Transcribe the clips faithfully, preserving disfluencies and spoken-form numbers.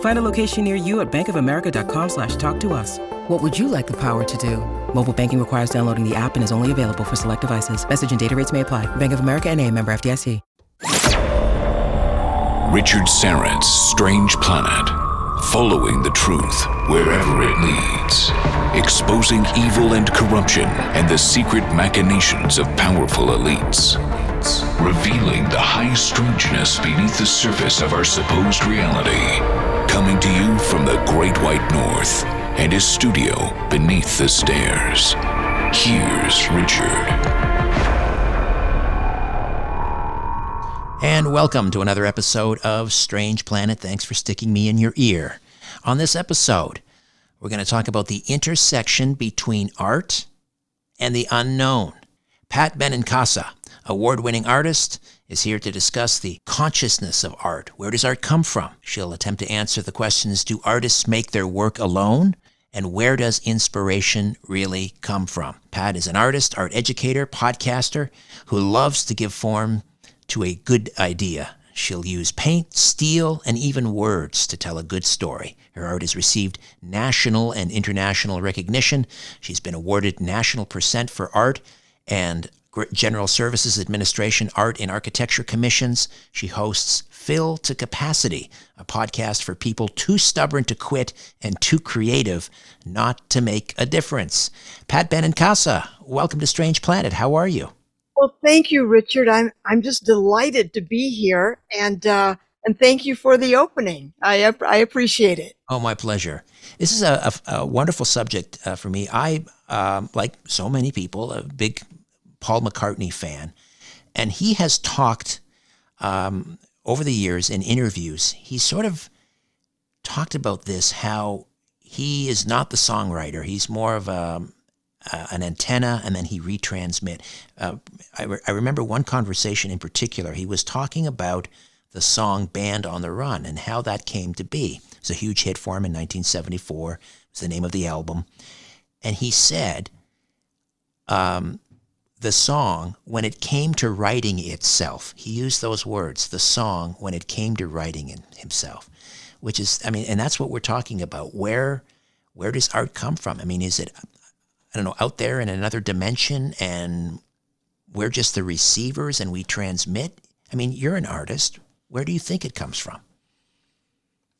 Find a location near you at bankofamerica.com slash talk to us. What would you like the power to do? Mobile banking requires downloading the app and is only available for select devices. Message and data rates may apply. Bank of America N A, member F D I C. Richard Serrett's Strange Planet. Following the truth wherever it leads. Exposing evil and corruption and the secret machinations of powerful elites. Revealing the high strangeness beneath the surface of our supposed reality. Coming to you from the Great White North and his studio beneath the stairs. Here's Richard. And welcome to another episode of Strange Planet. Thanks for sticking me in your ear. On this episode, we're going to talk about the intersection between art and the unknown. Pat Benincasa, award-winning artist, is here to discuss the consciousness of art. Where does art come from? She'll attempt to answer the questions, do artists make their work alone? And where does inspiration really come from? Pat is an artist, art educator, podcaster, who loves to give form to a good idea. She'll use paint, steel, and even words to tell a good story. Her art has received national and international recognition. She's been awarded National Percent for Art and General Services Administration Art and Architecture Commissions. She hosts Fill to Capacity, a podcast for people too stubborn to quit and too creative not to make a difference. Pat Benincasa, welcome to Strange Planet. How are you? Well, thank you, Richard. I'm I'm just delighted to be here, and uh, and thank you for the opening. I I appreciate it. Oh, my pleasure. This is a, a, a wonderful subject uh, for me. I, um, like so many people, a big Paul McCartney fan, and he has talked um, over the years in interviews. He sort of talked about this, how he is not the songwriter. He's more of a Uh, an antenna, and then he retransmit. Uh, I, re- I remember one conversation in particular. He was talking about the song Band on the Run and how that came to be. It was a huge hit for him in nineteen seventy-four. It was the name of the album. And he said um, the song, when it came to writing itself, he used those words, the song, when it came to writing in himself, which is, I mean, and that's what we're talking about. Where, where does art come from? I mean, is it... I don't know, out there in another dimension, and we're just the receivers and we transmit? I mean, you're an artist. Where do you think it comes from?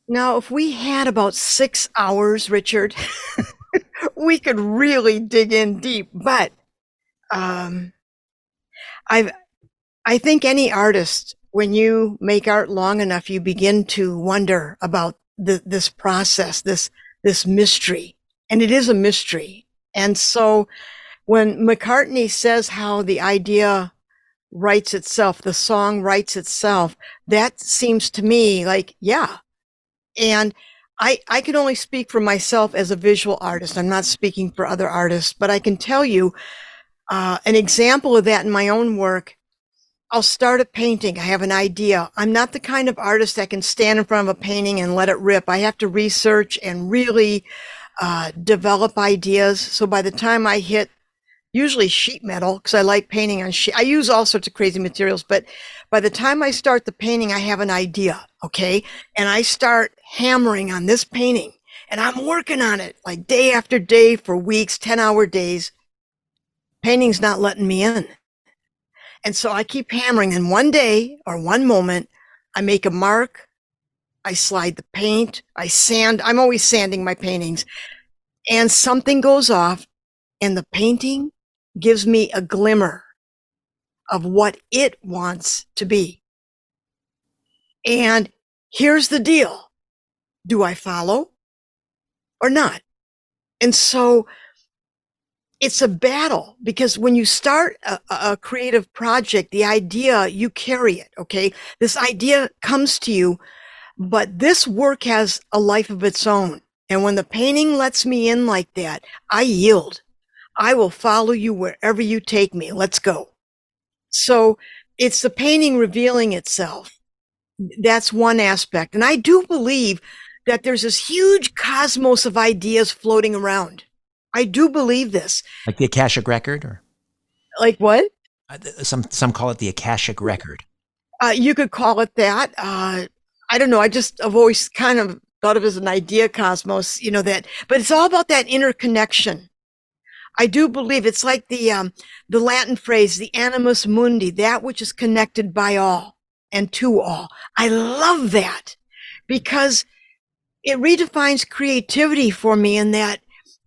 Now, if we had about six hours, Richard, we could really dig in deep. But um, I've, I think any artist, when you make art long enough, you begin to wonder about the, this process, this this mystery. And it is a mystery. And so when McCartney says how the idea writes itself, the song writes itself, that seems to me like, yeah. And I, I can only speak for myself as a visual artist. I'm not speaking for other artists, but I can tell you uh, an example of that in my own work. I'll start a painting. I have an idea. I'm not the kind of artist that can stand in front of a painting and let it rip. I have to research and really... Uh, develop ideas. So by the time I hit, usually sheet metal, because I like painting on sheet. I use all sorts of crazy materials, but by the time I start the painting, I have an idea, okay? And I start hammering on this painting, and I'm working on it like day after day for weeks, ten-hour days. Painting's not letting me in. And so I keep hammering, and one day or one moment, I make a mark, I slide the paint, I sand. I'm always sanding my paintings, and something goes off, and the painting gives me a glimmer of what it wants to be. And here's the deal. Do I follow or not? And so it's a battle, because when you start a, a creative project, the idea, you carry it, okay? This idea comes to you, but this work has a life of its own. And when the painting lets me in like that, I yield. I will follow you wherever you take me. Let's go. So it's the painting revealing itself. That's one aspect. And I do believe that there's this huge cosmos of ideas floating around. I do believe this. Like the Akashic Record? Or like what? Uh, some some call it the Akashic Record. Uh, you could call it that. Uh, I don't know. I just I've always kind of thought of it as an idea cosmos, you know, that. But it's all about that interconnection. I do believe it's like the um, the Latin phrase, the animus mundi, that which is connected by all and to all. I love that because it redefines creativity for me in that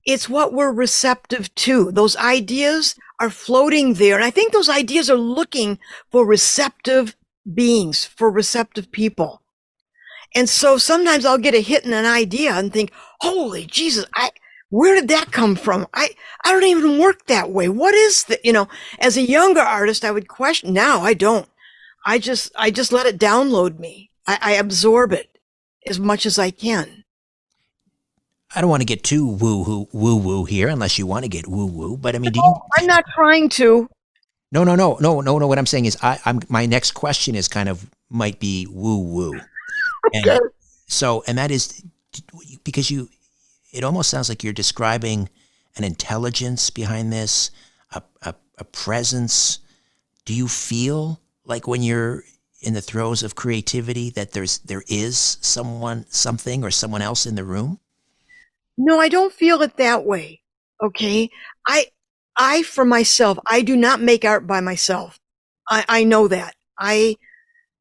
it's what we're receptive to. Those ideas are floating there. And I think those ideas are looking for receptive beings, for receptive people. And so sometimes I'll get a hit in an idea and think, holy Jesus, I... where did that come from? I, I don't even work that way. What is the, you know, as a younger artist, I would question. Now I don't. I just, I just let it download me. I, I absorb it as much as I can. I don't want to get too woo-woo, woo-woo here, unless you want to get woo-woo, but I mean, do you? I'm not trying to. No, no, no, no, no, no. What I'm saying is I, I'm, my next question is kind of might be woo-woo. Okay. And so, and that is because you, it almost sounds like you're describing an intelligence behind this, a, a, a presence. Do you feel like when you're in the throes of creativity that there's there is someone, something, or someone else in the room? No, I don't feel it that way. Okay, I, I for myself, I do not make art by myself. I, I know that. I,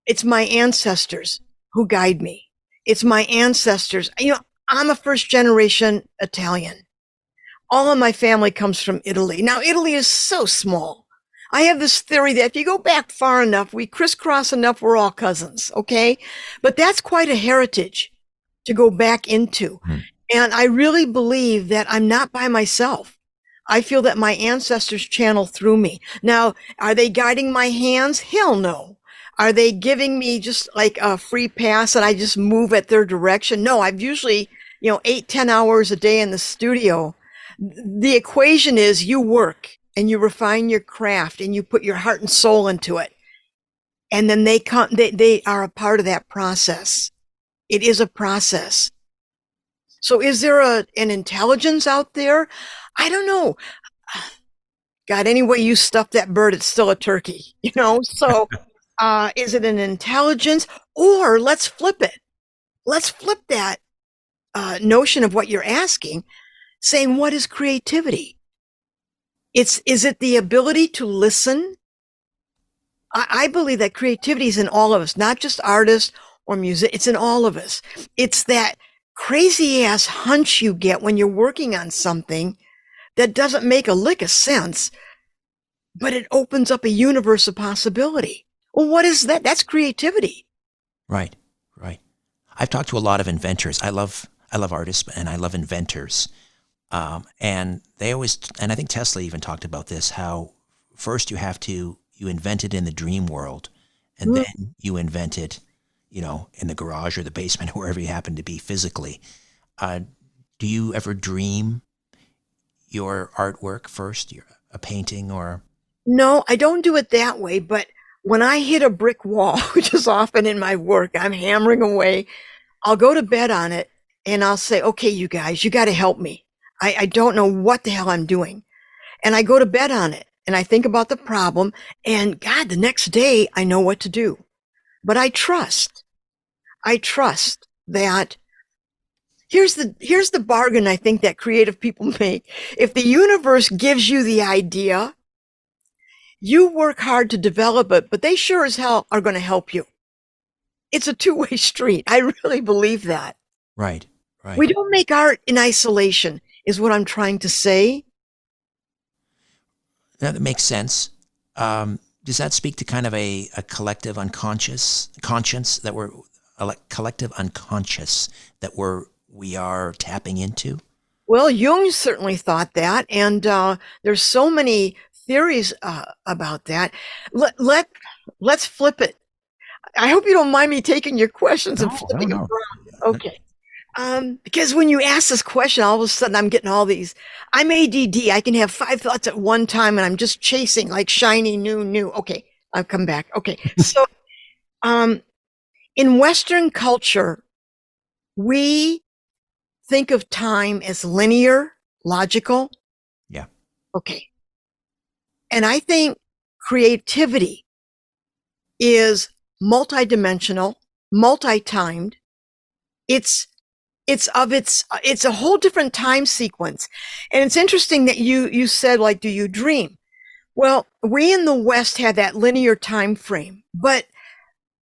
it's my ancestors who guide me. It's my ancestors. You know. I'm a first generation Italian. All of my family comes from Italy. Now, Italy is so small. I have this theory that if you go back far enough, we crisscross enough, we're all cousins, okay? But that's quite a heritage to go back into. Mm. And I really believe that I'm not by myself. I feel that my ancestors channel through me. Now, are they guiding my hands? Hell no. Are they giving me just like a free pass and I just move at their direction? No, I've usually, you know, eight, ten hours a day in the studio. The equation is you work and you refine your craft and you put your heart and soul into it. And then they come, they, they are a part of that process. It is a process. So is there a, an intelligence out there? I don't know. God, any way you stuff that bird, it's still a turkey, you know, so. Uh, is it an intelligence? Or let's flip it. Let's flip that uh, notion of what you're asking, saying, what is creativity? It's, is it the ability to listen? I, I believe that creativity is in all of us, not just artists or music. It's in all of us. It's that crazy ass hunch you get when you're working on something that doesn't make a lick of sense, but it opens up a universe of possibility. Well, what is that? That's creativity. Right, right. I've talked to a lot of inventors. I love, I love artists, and I love inventors. Um, and they always, and I think Tesla even talked about this, how first you have to, you invent it in the dream world, and mm-hmm. then you invent it, you know, in the garage or the basement or wherever you happen to be physically. Uh, do you ever dream your artwork first, your, a painting or? No, I don't do it that way, but when I hit a brick wall, which is often in my work, I'm hammering away, I'll go to bed on it and I'll say, okay, you guys, you got to help me. I, I don't know what the hell I'm doing. and I go to bed on it and I think about the problem, and God, the next day I know what to do. But I trust, I trust that here's the, here's the bargain I think that creative people make. If the universe gives you the idea, you work hard to develop it, but they sure as hell are going to help you. It's a two-way street. I really believe that. Right, right. We don't make art in isolation, is what I'm trying to say. That makes sense. Um, does that speak to kind of a, a collective unconscious conscience that we're a collective unconscious that we're we are tapping into? Well, Jung certainly thought that, and uh, there's so many theories uh, about that. Let let let's flip it. I hope you don't mind me taking your questions no, and flipping them around. Okay. Um, because when you ask this question, all of a sudden I'm getting all these. I'm A D D. I can have five thoughts at one time, and I'm just chasing like shiny new, new. Okay. I'll come back. Okay. So, um, in Western culture, we think of time as linear, logical. Yeah. Okay. And I think creativity is multidimensional, multi-timed. It's, it's of its, it's a whole different time sequence. And it's interesting that you, you said, like, do you dream? Well, we in the West have that linear time frame. But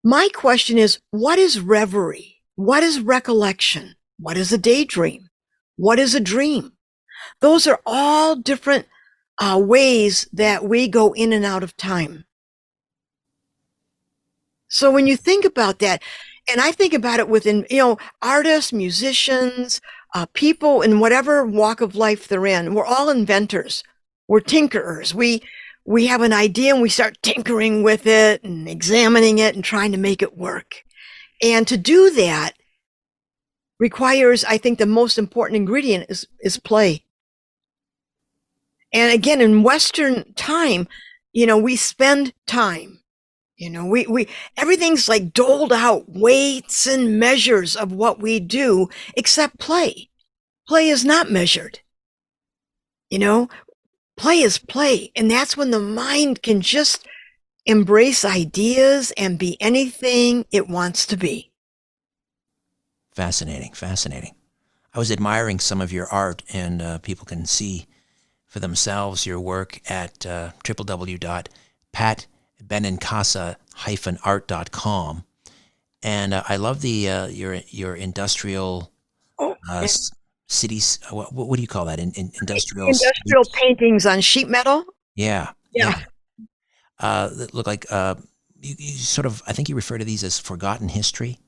my question is, what is reverie? What is recollection? What is a daydream? What is a dream? Those are all different uh, ways that we go in and out of time. So when you think about that, and I think about it within, you know, artists, musicians, uh, people in whatever walk of life they're in, we're all inventors. We're tinkerers. We, we have an idea and we start tinkering with it and examining it and trying to make it work. And to do that requires, I think the most important ingredient is, is play. And again, in Western time, you know, we spend time. You know, we, we, everything's like doled out weights and measures of what we do, except play. Play is not measured. You know, play is play. And that's when the mind can just embrace ideas and be anything it wants to be. Fascinating, fascinating. I was admiring some of your art, and uh, people can see for themselves your work at uh, www dot pat dot com benincasa dash art dot com, and uh, I love the uh, your your industrial oh, uh, cities. What, what do you call that? In, in industrial industrial streets. Paintings on sheet metal. Yeah, yeah. yeah. Uh, that look like uh, you, you sort of. I think you refer to these as forgotten history.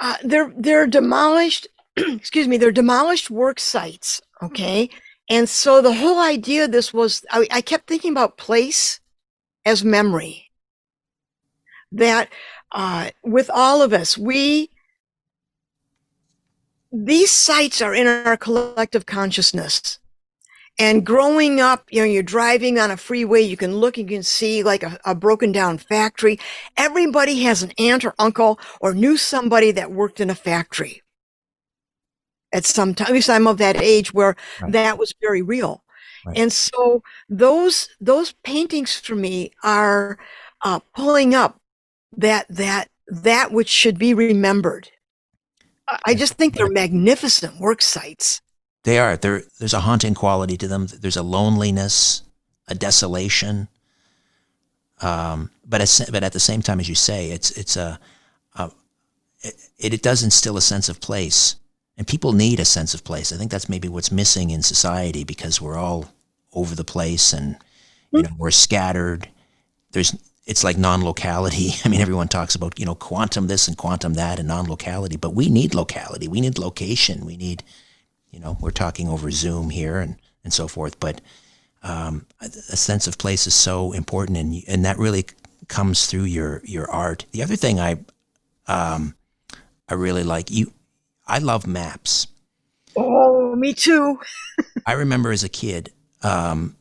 Uh, they're they're demolished. excuse me. They're demolished work sites. Okay, and so the whole idea of this was I, I kept thinking about place as memory, that uh, with all of us, we, these sites are in our collective consciousness. And growing up, you know, you're driving on a freeway, you can look, you can see like a, a broken down factory. Everybody has an aunt or uncle or knew somebody that worked in a factory at some time. At least I'm of that age where right. that was very real. Right. And so those those paintings for me are uh, pulling up that that that which should be remembered. I just think they're magnificent work sites. They are. There, there's a haunting quality to them. There's a loneliness, a desolation. Um, but as, but at the same time, as you say, it's it's a, a it, it does instill a sense of place. And people need a sense of place. I think that's maybe what's missing in society, because we're all over the place and you know we're scattered. There's it's like non-locality. I mean, everyone talks about you know quantum this and quantum that and non-locality, but we need locality. We need location. We need you know we're talking over Zoom here and and so forth. But um, a sense of place is so important, and and that really comes through your your art. The other thing I um, I really like you. I love maps. Oh, me too. I remember as a kid, um,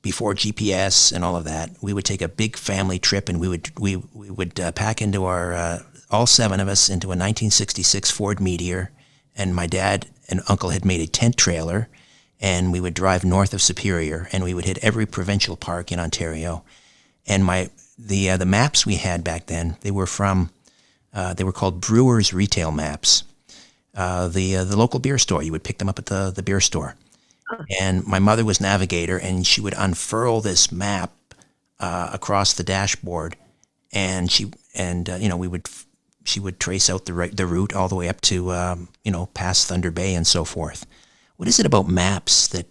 before G P S and all of that, we would take a big family trip, and we would we we would uh, pack into our uh, all seven of us into a nineteen sixty-six Ford Meteor, and my dad and uncle had made a tent trailer, and we would drive north of Superior, and we would hit every provincial park in Ontario. And my the uh, the maps we had back then, they were from uh, they were called Brewers Retail Maps. Uh, the uh, the local beer store, you would pick them up at the the beer store. And my mother was navigator, and she would unfurl this map uh, across the dashboard, and she and uh, you know we would she would trace out the right the route all the way up to um, you know past Thunder Bay and so forth. What is it about maps that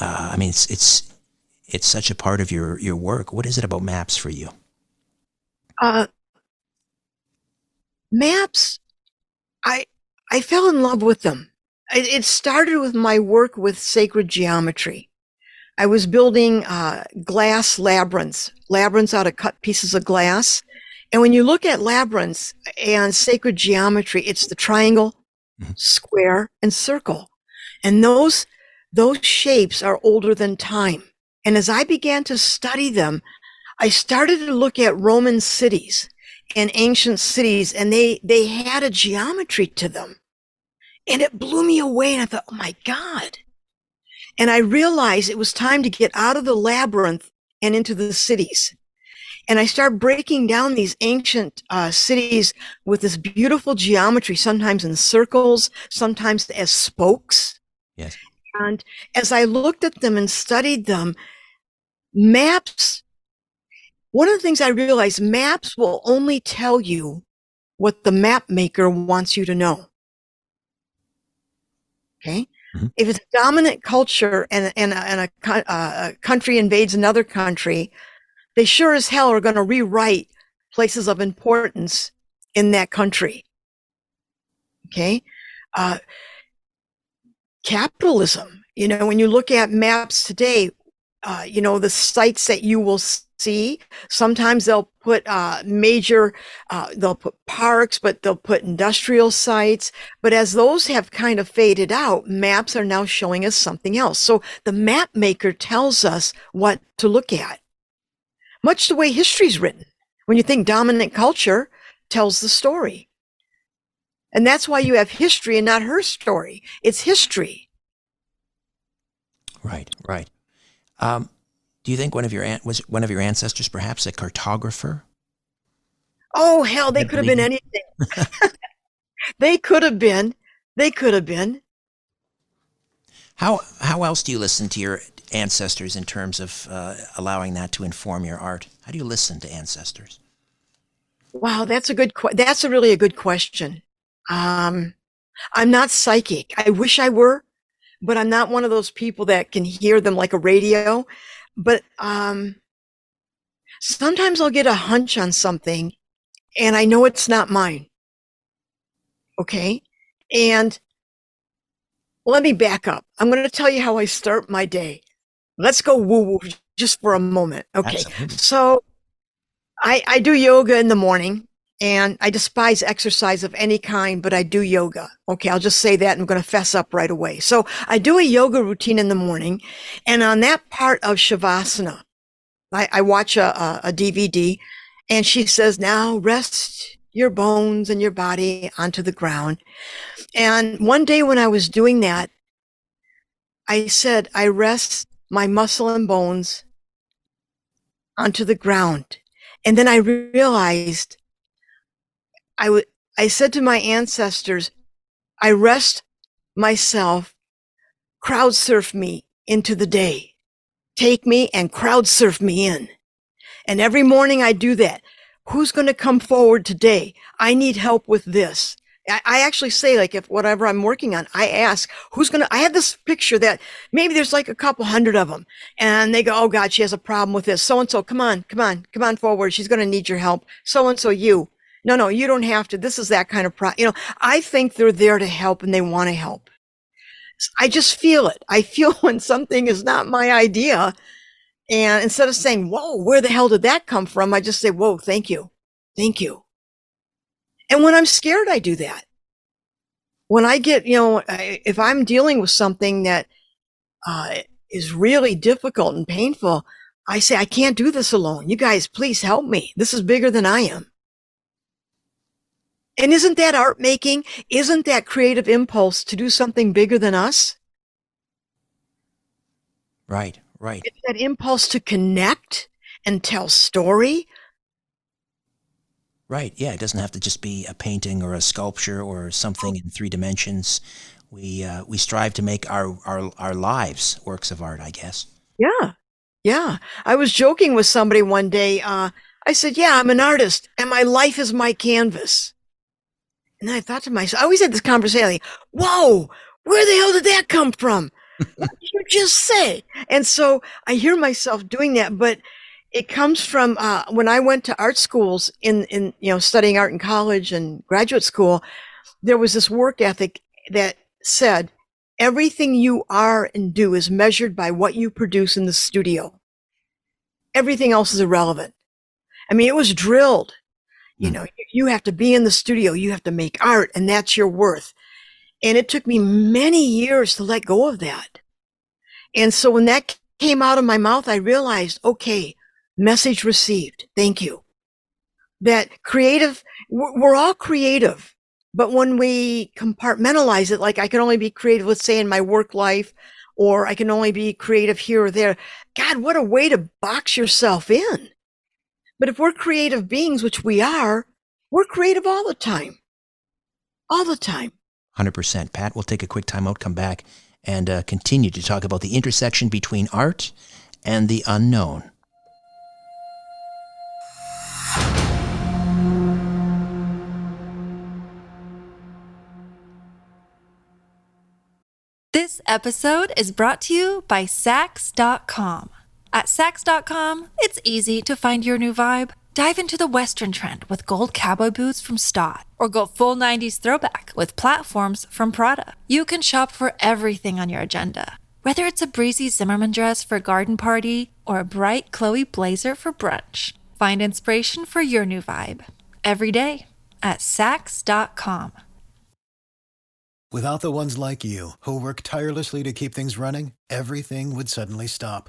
uh, I mean it's it's it's such a part of your your work? What is it about maps for you? Uh, maps, I I fell in love with them. It started with my work with sacred geometry. I was building uh, glass labyrinths, labyrinths out of cut pieces of glass. And when you look at labyrinths and sacred geometry, it's the triangle, mm-hmm. square, and circle. And those, those shapes are older than time. And as I began to study them, I started to look at Roman cities and ancient cities, and they, they had a geometry to them. And it blew me away, and I thought, oh, my God. And I realized it was time to get out of the labyrinth and into the cities. And I started breaking down these ancient uh, cities with this beautiful geometry, sometimes in circles, sometimes as spokes. Yes. And as I looked at them and studied them, maps, one of the things I realized, maps will only tell you what the map maker wants you to know. Okay. Mm-hmm. If it's a dominant culture and, and, and a, uh, a country invades another country, they sure as hell are going to rewrite places of importance in that country. Okay. Uh, capitalism, you know, when you look at maps today, uh, you know, the sites that you will see, sometimes they'll put uh, major, uh, they'll put parks, but they'll put industrial sites. But as those have kind of faded out, maps are now showing us something else. So the map maker tells us what to look at, much the way history's written. When you think dominant culture tells the story. And that's why you have history and not her story. It's history. Right, right. Um, Do you think one of your aunt was one of your ancestors, perhaps a cartographer? Oh hell, they could have been anything. They could have been. They could have been. How how else do you listen to your ancestors in terms of uh, allowing that to inform your art? How do you listen to ancestors? Wow, that's a good. Qu- that's a really a good question. Um, I'm not psychic. I wish I were, but I'm not one of those people that can hear them like a radio. But um, sometimes I'll get a hunch on something, and I know it's not mine. Okay? And let me back up. I'm going to tell you how I start my day. Let's go woo-woo just for a moment. Okay. Absolutely. So I, I do yoga in the morning, and I despise exercise of any kind, but I do yoga. Okay, I'll just say that, and I'm going to fess up right away. So I do a yoga routine in the morning, and on that part of Shavasana, I, I watch a, a D V D, and she says, now rest your bones and your body onto the ground. And one day when I was doing that, I said, I rest my muscle and bones onto the ground. And then I realized I would, I said to my ancestors, I rest myself, crowd surf me into the day. Take me and crowd surf me in. And every morning I do that. Who's going to come forward today? I need help with this. I, I actually say, like, if whatever I'm working on, I ask, who's going to, I have this picture that maybe there's like a couple hundred of them. And they go, oh God, she has a problem with this. So-and-so, come on, come on, come on forward. She's going to need your help. So-and-so, you. No, no, you don't have to. This is that kind of pro. You know, I think they're there to help and they want to help. I just feel it. I feel when something is not my idea. And instead of saying, whoa, where the hell did that come from? I just say, whoa, thank you. Thank you. And when I'm scared, I do that. When I get, you know, if I'm dealing with something that uh, is really difficult and painful, I say, I can't do this alone. You guys, please help me. This is bigger than I am. And isn't that art making? Isn't that creative impulse to do something bigger than us? Right, right. It's that impulse to connect and tell story. Right, yeah. It doesn't have to just be a painting or a sculpture or something in three dimensions. We uh, we strive to make our, our, our lives works of art, I guess. Yeah, yeah. I was joking with somebody one day. Uh, I said, yeah, I'm an artist and my life is my canvas. And I thought to myself, I always had this conversation, like, whoa, where the hell did that come from? What did you just say? And so I hear myself doing that, but it comes from uh, when I went to art schools in, in, you know, studying art in college and graduate school, there was this work ethic that said, everything you are and do is measured by what you produce in the studio. Everything else is irrelevant. I mean, it was drilled. You know, you have to be in the studio, you have to make art, and that's your worth. And it took me many years to let go of that. And so when that came out of my mouth, I realized, okay, message received. Thank you. That creative, we're all creative, but when we compartmentalize it, like I can only be creative, let's say in my work life, or I can only be creative here or there. God, what a way to box yourself in. But if we're creative beings, which we are, we're creative all the time. All the time. one hundred percent. Pat, we'll take a quick time out, come back, and uh, continue to talk about the intersection between art and the unknown. This episode is brought to you by Saks dot com. At Saks dot com, it's easy to find your new vibe. Dive into the Western trend with gold cowboy boots from Staud, or go full nineties throwback with platforms from Prada. You can shop for everything on your agenda, whether it's a breezy Zimmermann dress for a garden party or a bright Chloe blazer for brunch. Find inspiration for your new vibe every day at Saks dot com. Without the ones like you who work tirelessly to keep things running, everything would suddenly stop.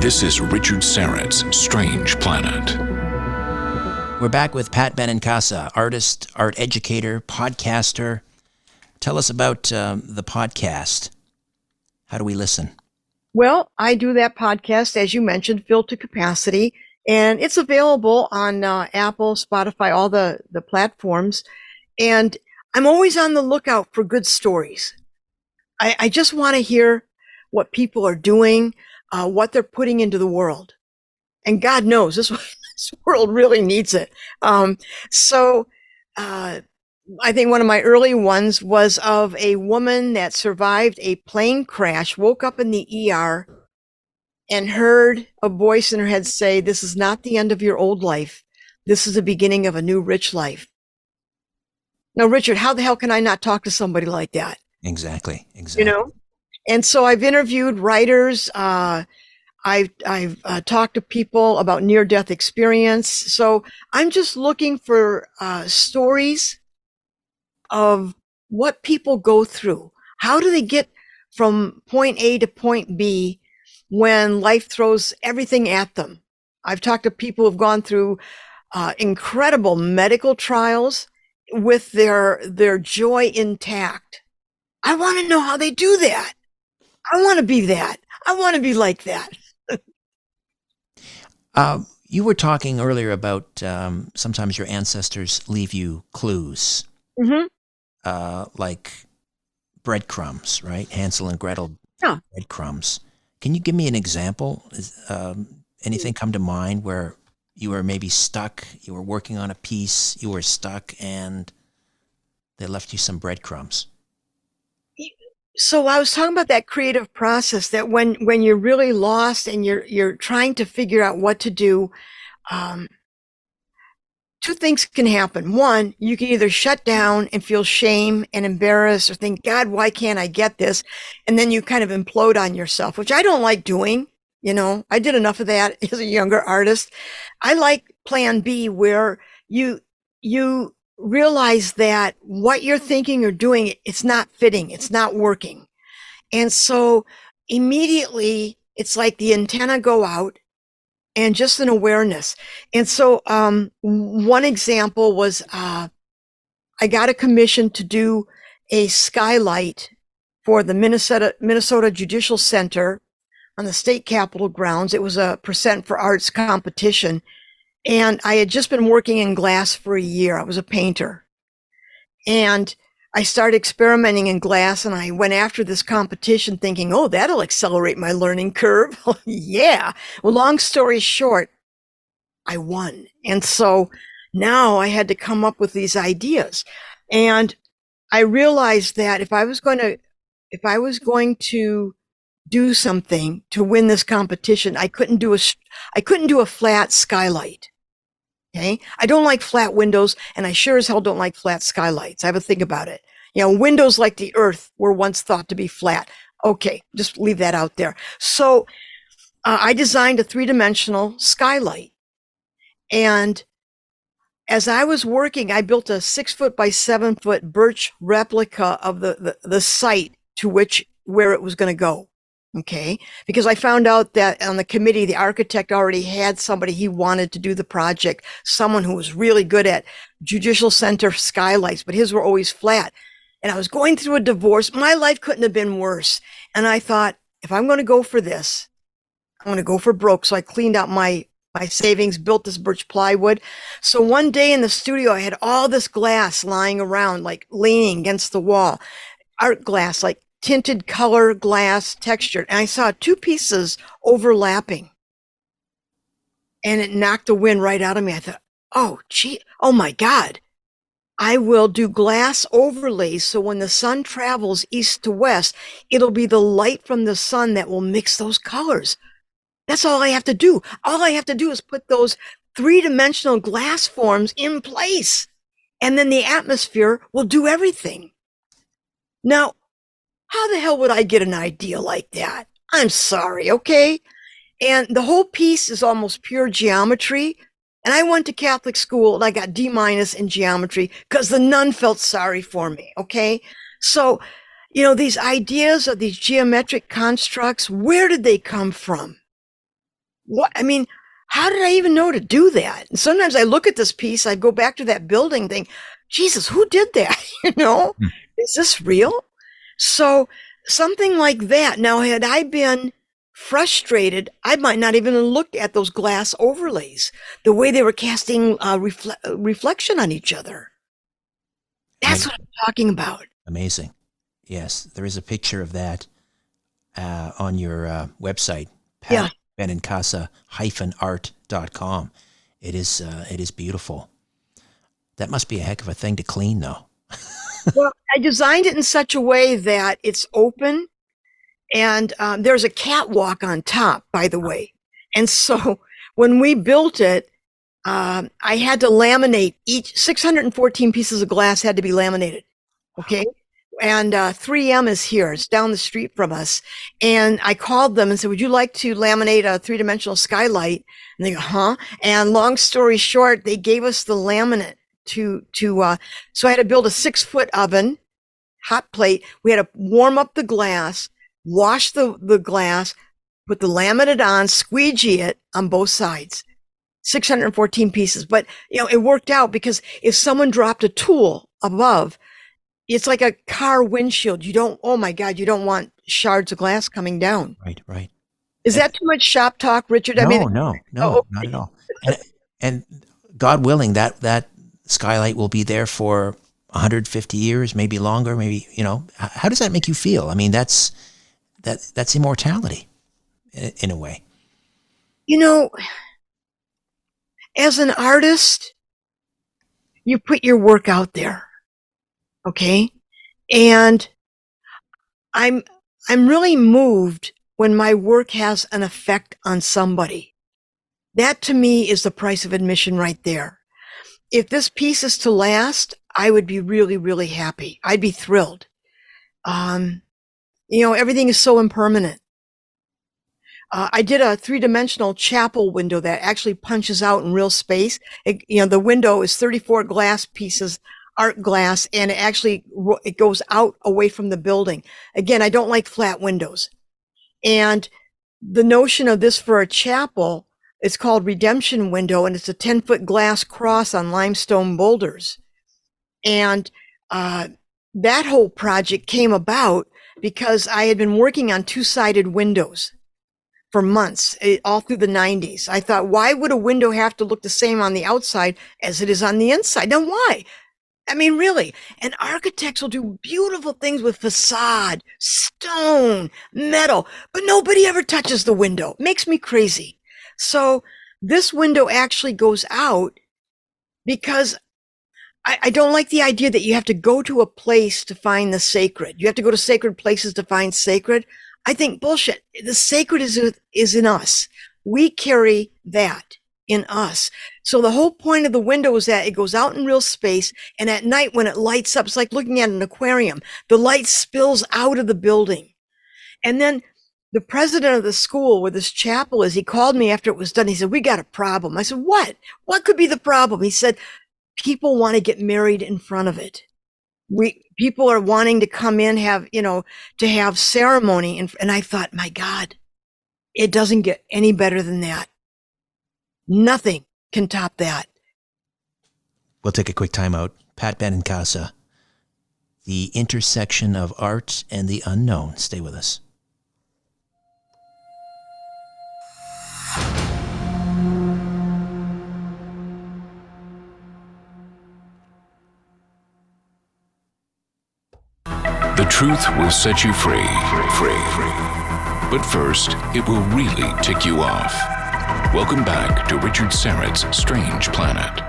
This is Richard Serrett's Strange Planet. We're back with Pat Benincasa, artist, art educator, podcaster. Tell us about um, the podcast. How do we listen? Well, I do that podcast, as you mentioned, Fill to Capacity, and it's available on uh, Apple, Spotify, all the, the platforms. And I'm always on the lookout for good stories. I, I just want to hear what people are doing, Uh, what they're putting into the world. And God knows this, this world really needs it. Um, so uh, I think one of my early ones was of a woman that survived a plane crash, woke up in the E R, and heard a voice in her head say, "This is not the end of your old life. This is the beginning of a new rich life." Now, Richard, how the hell can I not talk to somebody like that? Exactly. Exactly. You know? And so I've interviewed writers. Uh, I've, I've uh, talked to people about near-death experience. So I'm just looking for uh, stories of what people go through. How do they get from point A to point B when life throws everything at them? I've talked to people who've gone through uh, incredible medical trials with their their joy intact. I want to know how they do that. I want to be that. I want to be like that. uh, you were talking earlier about um, sometimes your ancestors leave you clues, mm-hmm. uh, like breadcrumbs, right? Hansel and Gretel yeah. breadcrumbs. Can you give me an example? Is, um, anything come to mind where you were maybe stuck, you were working on a piece, you were stuck, and they left you some breadcrumbs? So I was talking about that creative process, that when, when you're really lost and you're, you're trying to figure out what to do, um, two things can happen. One, you can either shut down and feel shame and embarrassed or think, God, why can't I get this? And then you kind of implode on yourself, which I don't like doing. You know, I did enough of that as a younger artist. I like plan B, where you, you realize that what you're thinking or doing, it's not fitting. It's not working. And so immediately it's like the antenna go out. And just an awareness. And so um, one example was uh, I got a commission to do a skylight for the Minnesota Minnesota judicial center on the state capitol grounds. It was a Percent for Arts competition. And I had just been working in glass for a year. I was a painter. And I started experimenting in glass, and I went after this competition thinking, oh, that'll accelerate my learning curve. Yeah. Well, long story short, I won. And so now I had to come up with these ideas. And I realized that if I was going to, if I was going to do something to win this competition, I couldn't do a, I couldn't do a flat skylight. Okay. I don't like flat windows, and I sure as hell don't like flat skylights. I have a think about it. You know, windows like the earth were once thought to be flat. Okay. Just leave that out there. So uh, I designed a three-dimensional skylight. And as I was working, I built a six foot by seven foot birch replica of the, the, the site to which, where it was going to go. Okay. Because I found out that on the committee, the architect already had somebody he wanted to do the project, someone who was really good at judicial center skylights, but his were always flat. And I was going through a divorce. My life couldn't have been worse. And I thought, if I'm going to go for this, I'm going to go for broke. So I cleaned out my, my savings, built this birch plywood. So one day in the studio, I had all this glass lying around, like leaning against the wall, art glass, like tinted color, glass, textured. And I saw two pieces overlapping, and it knocked the wind right out of me. I thought, oh, gee, oh my God, I will do glass overlays. So when the sun travels east to west, it'll be the light from the sun that will mix those colors. That's all I have to do. All I have to do is put those three-dimensional glass forms in place, and then the atmosphere will do everything. Now, how the hell would I get an idea like that? I'm sorry, okay? And the whole piece is almost pure geometry. And I went to Catholic school, and I got D minus in geometry because the nun felt sorry for me, okay? So, you know, these ideas of these geometric constructs, where did they come from? What, I mean, how did I even know to do that? And sometimes I look at this piece, I go back to that building thing. Jesus, who did that? You know, mm. Is this real? So something like that. Now, had I been frustrated, I might not even have looked at those glass overlays, the way they were casting uh, refle- reflection on each other. That's what I'm talking about. Amazing. Yes, there is a picture of that uh, on your uh, website, Pat Benincasa hyphen art dot com. It is, uh, it is beautiful. That must be a heck of a thing to clean, though. Well, I designed it in such a way that it's open, and um, there's a catwalk on top, by the way. And so when we built it, um, I had to laminate each six hundred fourteen pieces of glass had to be laminated. Okay. And uh, three M is here. It's down the street from us. And I called them and said, would you like to laminate a three-dimensional skylight? And they go, huh? And long story short, they gave us the laminate. To, to, uh, so I had to build a six foot oven, hot plate. We had to warm up the glass, wash the, the glass, put the laminate on, squeegee it on both sides, six hundred fourteen pieces. But, you know, it worked out because if someone dropped a tool above, it's like a car windshield. You don't, oh my God, you don't want shards of glass coming down. Right, right. Is and that too much shop talk, Richard? No, I mean, no, no, oh, not at all. And, and God willing, that, that, skylight will be there for one hundred fifty years, maybe longer, maybe, you know, how does that make you feel? I mean, that's, that, that's immortality in, in a way. You know, as an artist, you put your work out there. Okay. And I'm, I'm really moved when my work has an effect on somebody. That to me is the price of admission right there. if this piece is to last, I would be really, really happy. I'd be thrilled. Um, you know, everything is so impermanent. Uh, I did a three-dimensional chapel window that actually punches out in real space. It, you know, the window is thirty-four glass pieces, art glass, and it actually it goes out away from the building. Again, I don't like flat windows. And the notion of this for a chapel, it's called Redemption Window, and it's a ten-foot glass cross on limestone boulders. And uh, that whole project came about because I had been working on two-sided windows for months, all through the nineties. I thought, why would a window have to look the same on the outside as it is on the inside? Now, why? I mean, really. And architects will do beautiful things with facade, stone, metal, but nobody ever touches the window. It makes me crazy. So this window actually goes out because I, I don't like the idea that you have to go to a place to find the sacred. You have to go to sacred places to find sacred. I think bullshit. The sacred is, is in us. We carry that in us. So the whole point of the window is that it goes out in real space. And at night when it lights up, it's like looking at an aquarium. The light spills out of the building. And then the president of the school where this chapel is, he called me after it was done. He said, "We got a problem." I said, "What? What could be the problem?" He said, "People want to get married in front of it. We people are wanting to come in, have, you know, to have ceremony." And, and I thought, my God, it doesn't get any better than that. Nothing can top that. We'll take a quick time out. Pat Benincasa, The Intersection of Art and the Unknown. Stay with us. The truth will set you free, free, free. But first, it will really tick you off. Welcome back to Richard Serrett's Strange Planet.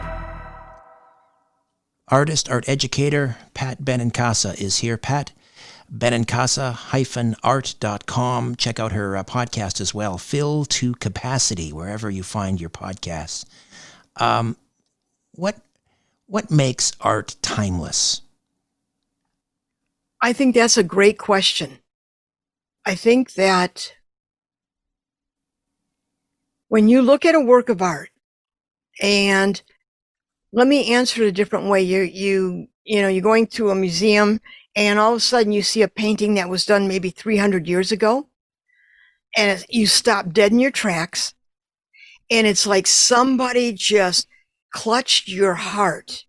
Artist, art educator, Pat Benincasa is here. Pat Benincasa dash art dot com. Check out her uh, podcast as well, Fill to Capacity, wherever you find your podcasts. Um, what, what makes art timeless? I think that's a great question. I think that when you look at a work of art, and let me answer it a different way. You, you, you know, you're going to a museum and all of a sudden you see a painting that was done maybe three hundred years ago, and you stop dead in your tracks, and it's like somebody just clutched your heart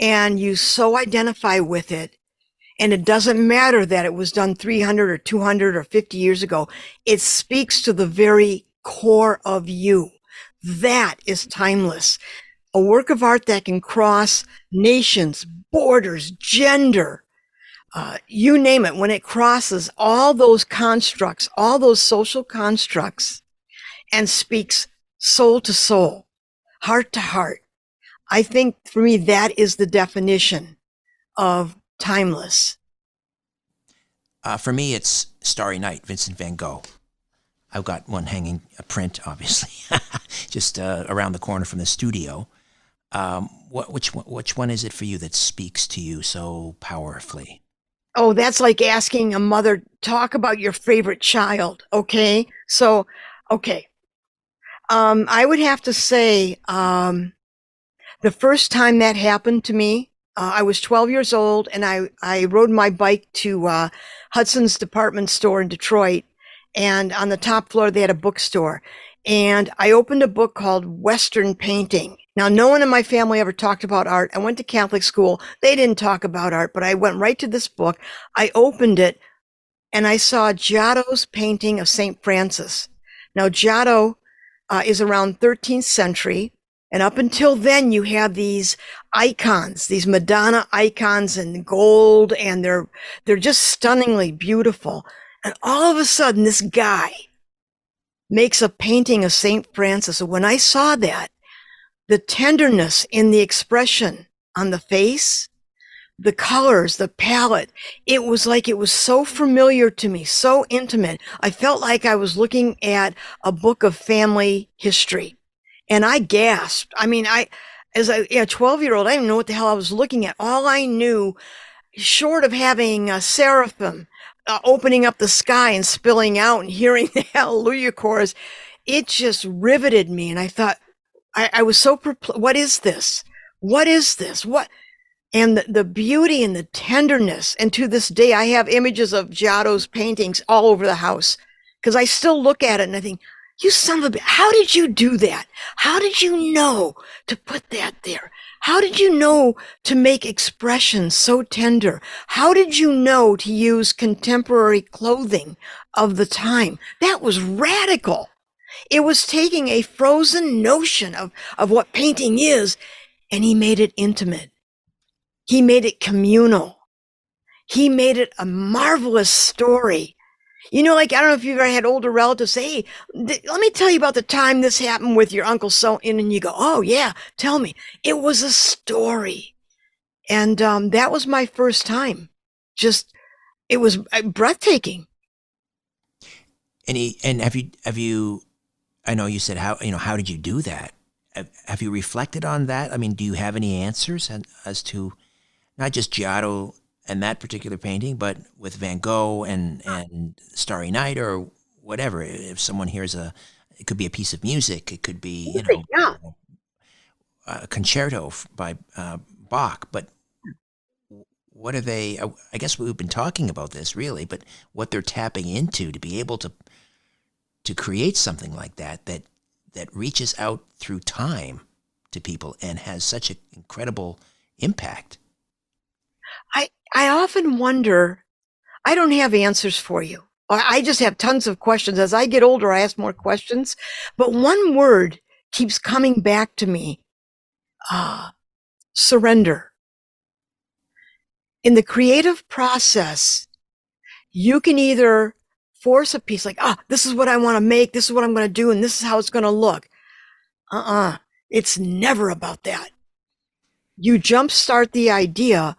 and you so identify with it. And it doesn't matter that it was done three hundred or two hundred or fifty years ago. It speaks to the very core of you. That is timeless. A work of art that can cross nations, borders, gender, uh, you name it. When it crosses all those constructs, all those social constructs, and speaks soul to soul, heart to heart. I think for me, that is the definition of timeless. Uh, for me, it's Starry Night, Vincent van Gogh. I've got one hanging, a print, obviously, just uh, around the corner from the studio. Um, what, which, one, which one is it for you that speaks to you so powerfully? Oh, that's like asking a mother, talk about your favorite child, okay? So, okay. Um, I would have to say um, the first time that happened to me, Uh, I was twelve years old, and I, I rode my bike to uh, Hudson's department store in Detroit. And on the top floor, they had a bookstore. And I opened a book called Western Painting. Now, no one in my family ever talked about art. I went to Catholic school. They didn't talk about art, but I went right to this book. I opened it, and I saw Giotto's painting of Saint Francis. Now, Giotto uh, is around thirteenth century. And up until then, you had these icons, these Madonna icons in gold, and they're, they're just stunningly beautiful. And all of a sudden, this guy makes a painting of Saint Francis. And when I saw that, the tenderness in the expression on the face, the colors, the palette, it was like it was so familiar to me, so intimate. I felt like I was looking at a book of family history. And I gasped. I mean, I, as a yeah, twelve year old, I didn't know what the hell I was looking at. All I knew, short of having a seraphim uh, opening up the sky and spilling out and hearing the Hallelujah chorus, it just riveted me. And I thought, I, I was so perplexed. What is this? What is this? What? And the, the beauty and the tenderness. And to this day, I have images of Giotto's paintings all over the house, because I still look at it and I think, you son of a bitch, how did you do that? How did you know to put that there? How did you know to make expressions so tender? How did you know to use contemporary clothing of the time? That was radical. It was taking a frozen notion of, of what painting is, and he made it intimate. He made it communal. He made it a marvelous story. You know, like, I don't know if you've ever had older relatives say, hey, th- let me tell you about the time this happened with your uncle so, and then you go, oh yeah, tell me. It was a story. And um, that was my first time. Just, it was breathtaking. And he, and have you, have you, I know you said, how, you know, how did you do that? Have you reflected on that? I mean, do you have any answers as to not just Giotto and that particular painting, but with Van Gogh and, and Starry Night or whatever? If someone hears a, it could be a piece of music. It could be, you know, yeah. a concerto by uh, Bach. But what are they, I guess we've been talking about this really, but what they're tapping into to be able to, to create something like that, that, that reaches out through time to people and has such an incredible impact. I, I often wonder, I don't have answers for you. I just have tons of questions. As I get older, I ask more questions, but one word keeps coming back to me, uh, surrender. In the creative process, you can either force a piece like, ah, oh, this is what I want to make. This is what I'm going to do. And this is how it's going to look. Uh-uh. It's never about that. You jumpstart the idea,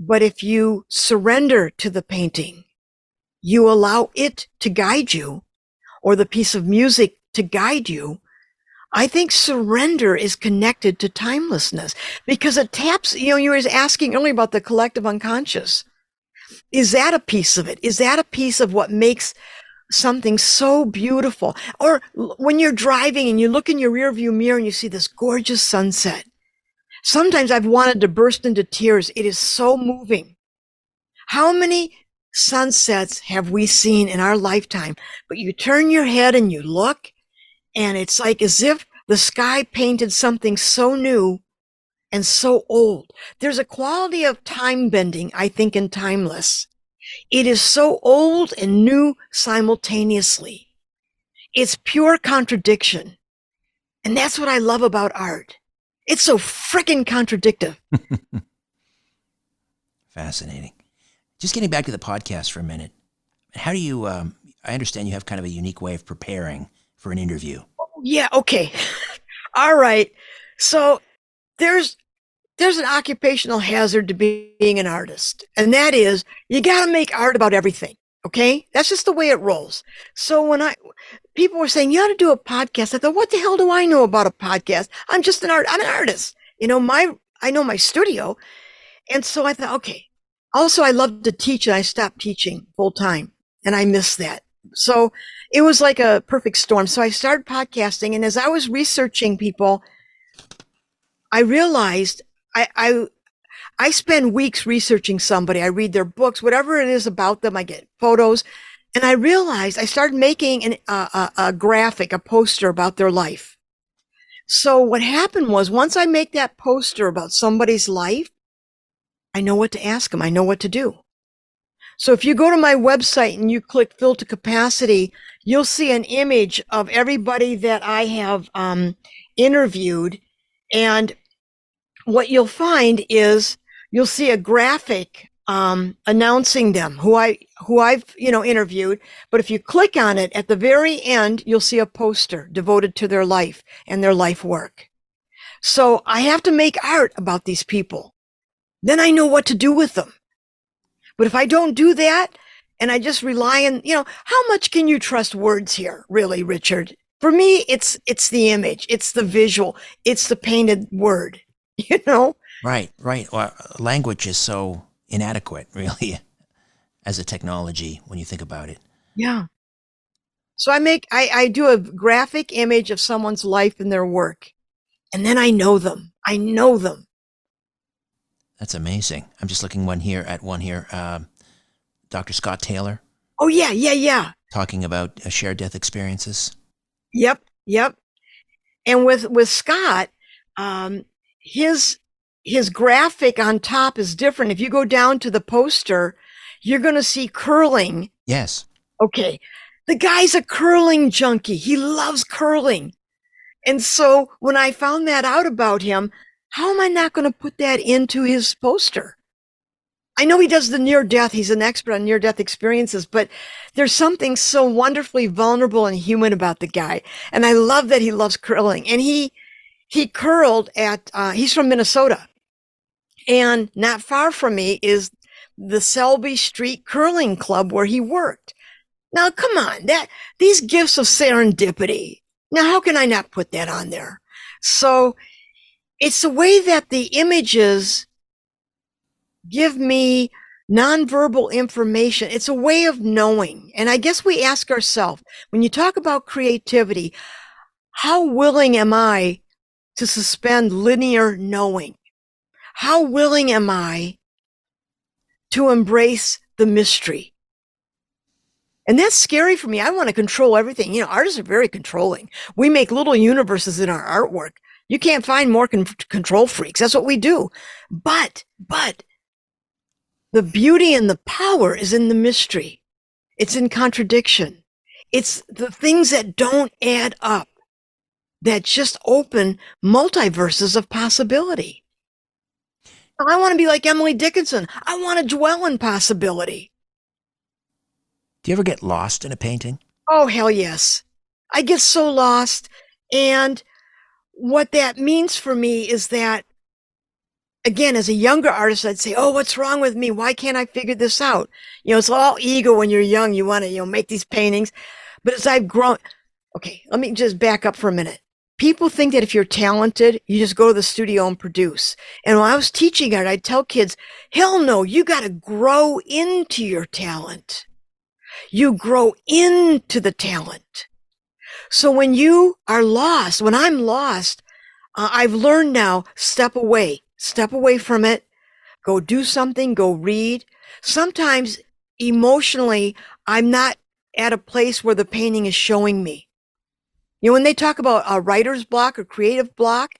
but if you surrender to the painting, you allow it to guide you, or the piece of music to guide you. I think surrender is connected to timelessness because it taps, you know, you were asking earlier about the collective unconscious. Is that a piece of it? Is that a piece of what makes something so beautiful? Or when you're driving and you look in your rearview mirror and you see this gorgeous sunset. Sometimes I've wanted to burst into tears. It is so moving. How many sunsets have we seen in our lifetime? But you turn your head and you look, and it's like as if the sky painted something so new and so old. There's a quality of time bending, I think, in timeless. It is so old and new simultaneously. It's pure contradiction. And that's what I love about art. It's so frickin' contradictive. Fascinating. Just getting back to the podcast for a minute. How do you, um, I understand you have kind of a unique way of preparing for an interview. Yeah. Okay. All right. So there's, There's an occupational hazard to be, being an artist, and that is you got to make art about everything. Okay. That's just the way it rolls. So when I, people were saying you ought to do a podcast, I thought, what the hell do I know about a podcast? I'm just an art. I'm an artist. You know, my, I know my studio. And so I thought, okay. Also, I love to teach, and I stopped teaching full time, and I miss that. So it was like a perfect storm. So I started podcasting, and as I was researching people, I realized I, I, I spend weeks researching somebody. I read their books, whatever it is about them. I get photos, and I realized I started making an, uh, a, a graphic, a poster about their life. So what happened was, once I make that poster about somebody's life, I know what to ask them. I know what to do. So if you go to my website and you click Fill to Capacity, you'll see an image of everybody that I have um, interviewed, and what you'll find is you'll see a graphic um, announcing them, who I who I've you know interviewed. But if you click on it at the very end, you'll see a poster devoted to their life and their life work. So I have to make art about these people. Then I know what to do with them. But if I don't do that, and I just rely on, you know, how much can you trust words here, really, Richard? For me, it's it's the image, it's the visual, it's the painted word, you know? Right, right. Well, language is so inadequate, really, as a technology when you think about it. Yeah. So I make, I, I do a graphic image of someone's life and their work, and then I know them. I know them. That's amazing. I'm just looking one here at one here. Uh, Doctor Scott Taylor. Oh, yeah, yeah, yeah. Talking about uh, shared death experiences. Yep. Yep. And with, with Scott, um, his, his graphic on top is different. If you go down to the poster, you're going to see curling. Yes. Okay. The guy's a curling junkie. He loves curling. And so when I found that out about him, how am I not going to put that into his poster? I know he does the near death. He's an expert on near death experiences, but there's something so wonderfully vulnerable and human about the guy. And I love that he loves curling, and he, he curled at, uh, he's from Minnesota, and not far from me is the Selby Street Curling Club where he worked. Now, come on, that these gifts of serendipity. Now, how can I not put that on there? So it's the way that the images give me nonverbal information. It's a way of knowing. And I guess we ask ourselves, when you talk about creativity, how willing am I to suspend linear knowing? How willing am I to embrace the mystery? And that's scary for me. I want to control everything. You know, artists are very controlling. We make little universes in our artwork. You can't find more con- control freaks. That's what we do. But, but, the beauty and the power is in the mystery. It's in contradiction. It's the things that don't add up, that just open multiverses of possibility. I want to be like Emily Dickinson. I want to dwell in possibility. Do you ever get lost in a painting? Oh, hell yes. I get so lost. And what that means for me is that, again, as a younger artist, I'd say, oh, what's wrong with me? Why can't I figure this out? You know, it's all ego when you're young. You want to, you know, make these paintings. But as I've grown, okay, let me just back up for a minute. People think that if you're talented, you just go to the studio and produce. And when I was teaching art, I'd tell kids, hell no, you got to grow into your talent. You grow into the talent. So when you are lost, when I'm lost, uh, I've learned now, step away. Step away from it, go do something, go read. Sometimes emotionally, I'm not at a place where the painting is showing me. You know, when they talk about a writer's block or creative block,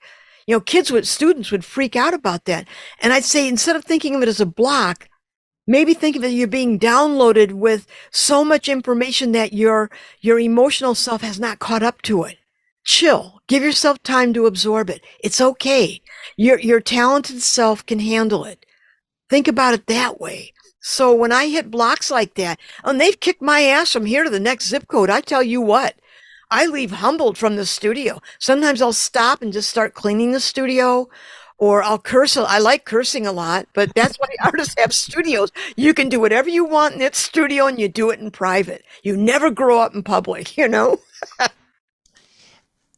you know, kids would, students would freak out about that. And I'd say, instead of thinking of it as a block, maybe think of it, you're being downloaded with so much information that your, your emotional self has not caught up to it. Chill. Give yourself time to absorb it. It's okay. Your, your talented self can handle it. Think about it that way. So when I hit blocks like that, and they've kicked my ass from here to the next zip code, I tell you what, I leave humbled from the studio. Sometimes I'll stop and just start cleaning the studio, or I'll curse. I like cursing a lot, but that's why artists have studios. You can do whatever you want in that studio, and you do it in private. You never grow up in public, you know?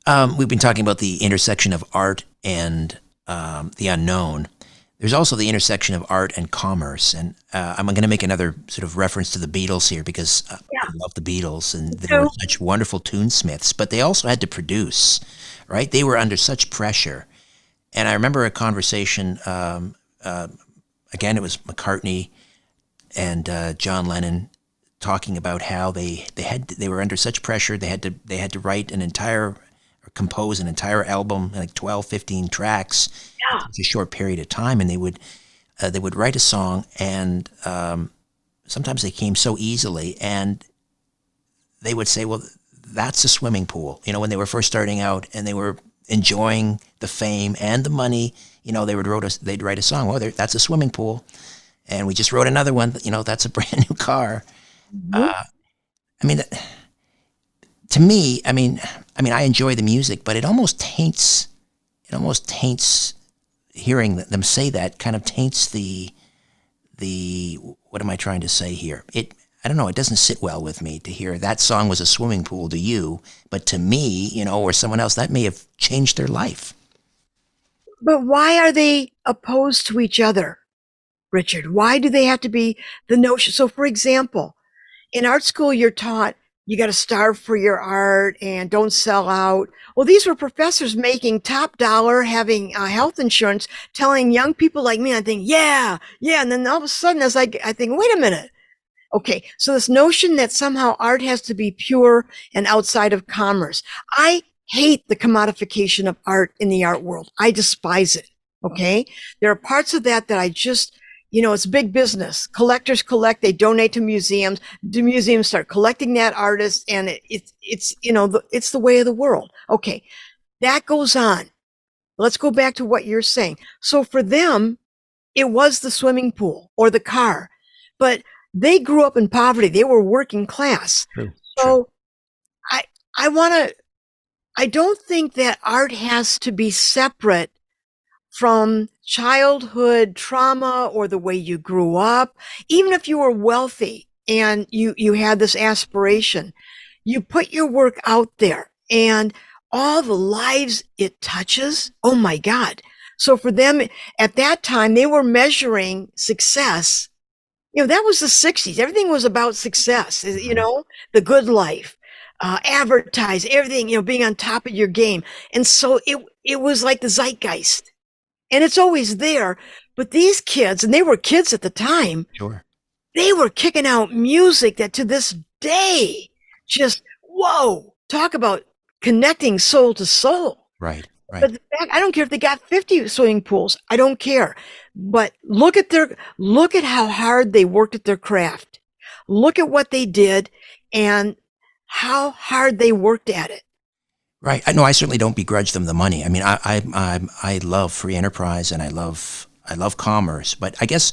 Um, we've been talking about the intersection of art and um, the unknown. There's also the intersection of art and commerce. And uh, I'm going to make another sort of reference to the Beatles here, because uh, yeah. I love the Beatles, and they were such wonderful tunesmiths, but they also had to produce, right? They were under such pressure. And I remember a conversation, um, uh, again, it was McCartney and uh, John Lennon, talking about how they, they had, they were under such pressure. They had to, they had to write an entire compose an entire album, like twelve, fifteen tracks. Yeah. It's a short period of time. And they would, uh, they would write a song, and um, sometimes they came so easily, and they would say, well, that's a swimming pool. You know, when they were first starting out and they were enjoying the fame and the money, you know, they would wrote a, they'd write a song. Well, that's a swimming pool. And we just wrote another one, you know, that's a brand new car. Mm-hmm. Uh, I mean, that, to me, I mean, I mean, I enjoy the music, but it almost taints, it almost taints hearing them say that kind of taints the, the, what am I trying to say here? It, I don't know, it doesn't sit well with me to hear that song was a swimming pool to you, but to me, you know, or someone else, that may have changed their life. But why are they opposed to each other, Richard? Why do they have to be the notion? So for example, in art school, you're taught you got to starve for your art and don't sell out. Well, these were professors making top dollar, having uh, health insurance, telling young people like me, I think, yeah, yeah. And then all of a sudden, as I, I think, wait a minute. Okay, so this notion that somehow art has to be pure and outside of commerce. I hate the commodification of art in the art world. I despise it, okay? There are parts of that that I just, you know, it's big business. Collectors collect, they donate to museums. The museums start collecting that artist, and it, it, it's, you know, the, it's the way of the world. Okay, that goes on. Let's go back to what you're saying. So for them, it was the swimming pool or the car, but they grew up in poverty. They were working class. True, so true. I, I want to, I don't think that art has to be separate from childhood trauma or the way you grew up. Even if you were wealthy and you, you had this aspiration, you put your work out there and all the lives it touches. Oh my God. So for them at that time, they were measuring success. You know, that was the sixties. Everything was about success, you know, the good life, uh, advertise, everything, you know, being on top of your game. And so it, it was like the zeitgeist, and it's always there. But these kids, and they were kids at the time, sure, they were kicking out music that to this day, just, whoa, talk about connecting soul to soul. Right. Right. But the fact, I don't care if they got fifty swimming pools. I don't care. But look at their, look at how hard they worked at their craft. Look at what they did and how hard they worked at it. Right. I know I certainly don't begrudge them the money. I mean, I, I, I, I love free enterprise and I love, I love commerce, but I guess,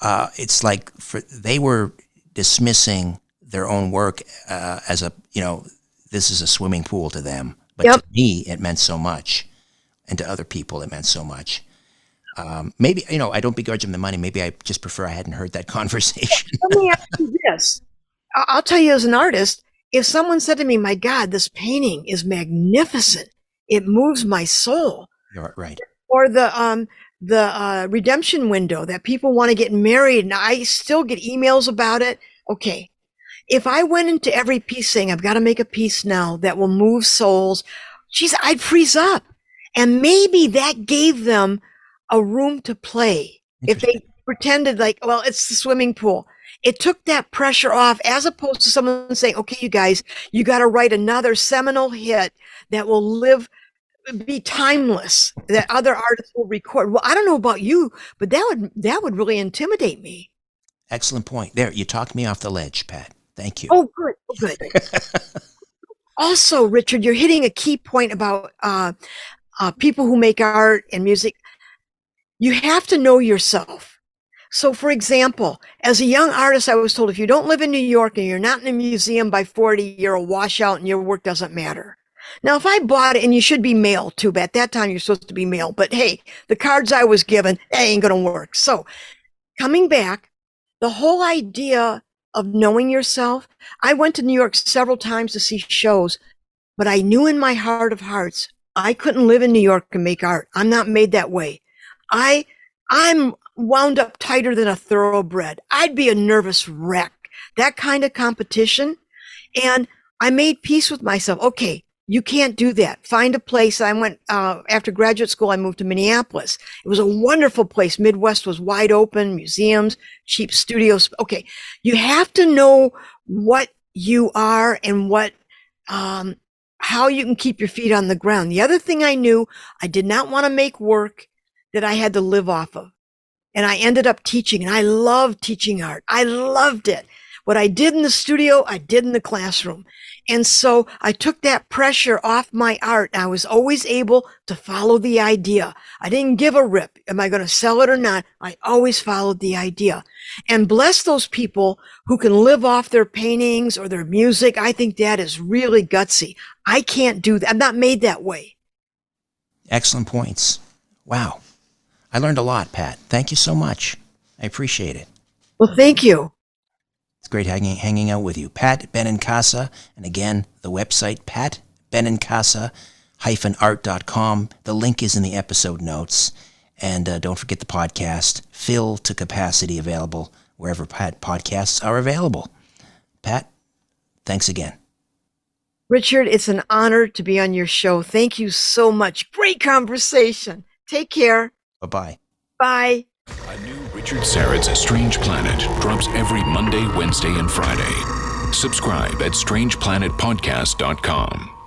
uh, it's like for, they were dismissing their own work, uh, as a, you know, this is a swimming pool to them. But yep, to me, it meant so much. And to other people, it meant so much. Um, maybe, you know, I don't begrudge them the money. Maybe I just prefer I hadn't heard that conversation. Let me ask you this. I'll tell you as an artist, if someone said to me, my God, this painting is magnificent, it moves my soul. You're right. Or the, um, the uh, Redemption Window that people want to get married, and I still get emails about it. Okay. If I went into every piece saying, I've got to make a piece now that will move souls, geez, I'd freeze up. And maybe that gave them a room to play. If they pretended like, well, it's the swimming pool. It took that pressure off, as opposed to someone saying, okay, you guys, you got to write another seminal hit that will live, be timeless, that other artists will record. Well, I don't know about you, but that would, that would really intimidate me. Excellent point. There, you talked me off the ledge, Pat. Thank you. Oh, good. Oh, good. Also, Richard, you're hitting a key point about uh, uh, people who make art and music. You have to know yourself. So, for example, as a young artist, I was told if you don't live in New York and you're not in a museum by forty, you're a washout and your work doesn't matter. Now, if I bought it, and you should be mailed too, but at that time you're supposed to be mailed. But hey, the cards I was given, that ain't going to work. So, coming back, the whole idea of knowing yourself. I went to New York several times to see shows, but I knew in my heart of hearts, I couldn't live in New York and make art. I'm not made that way. I, I'm wound up tighter than a thoroughbred. I'd be a nervous wreck, that kind of competition. And I made peace with myself. Okay, you can't do that. Find a place. I went, uh, after graduate school, I moved to Minneapolis. It was a wonderful place. Midwest was wide open, museums, cheap studios. Okay. You have to know what you are and what, um, how you can keep your feet on the ground. The other thing I knew, I did not want to make work that I had to live off of. And I ended up teaching, and I loved teaching art. I loved it. What I did in the studio, I did in the classroom. And so I took that pressure off my art. I was always able to follow the idea. I didn't give a rip. Am I going to sell it or not? I always followed the idea. And bless those people who can live off their paintings or their music. I think that is really gutsy. I can't do that. I'm not made that way. Excellent points. Wow. I learned a lot, Pat. Thank you so much. I appreciate it. Well, thank you. It's great hanging, hanging out with you. Pat Benincasa, and again, the website, pat benincasa dash art dot com. The link is in the episode notes. And uh, don't forget the podcast, Fill to Capacity, available wherever pod- podcasts are available. Pat, thanks again. Richard, it's an honor to be on your show. Thank you so much. Great conversation. Take care. Bye-bye. Bye. A new Richard Serrett's Strange Planet drops every Monday, Wednesday, and Friday. Subscribe at strange planet podcast dot com.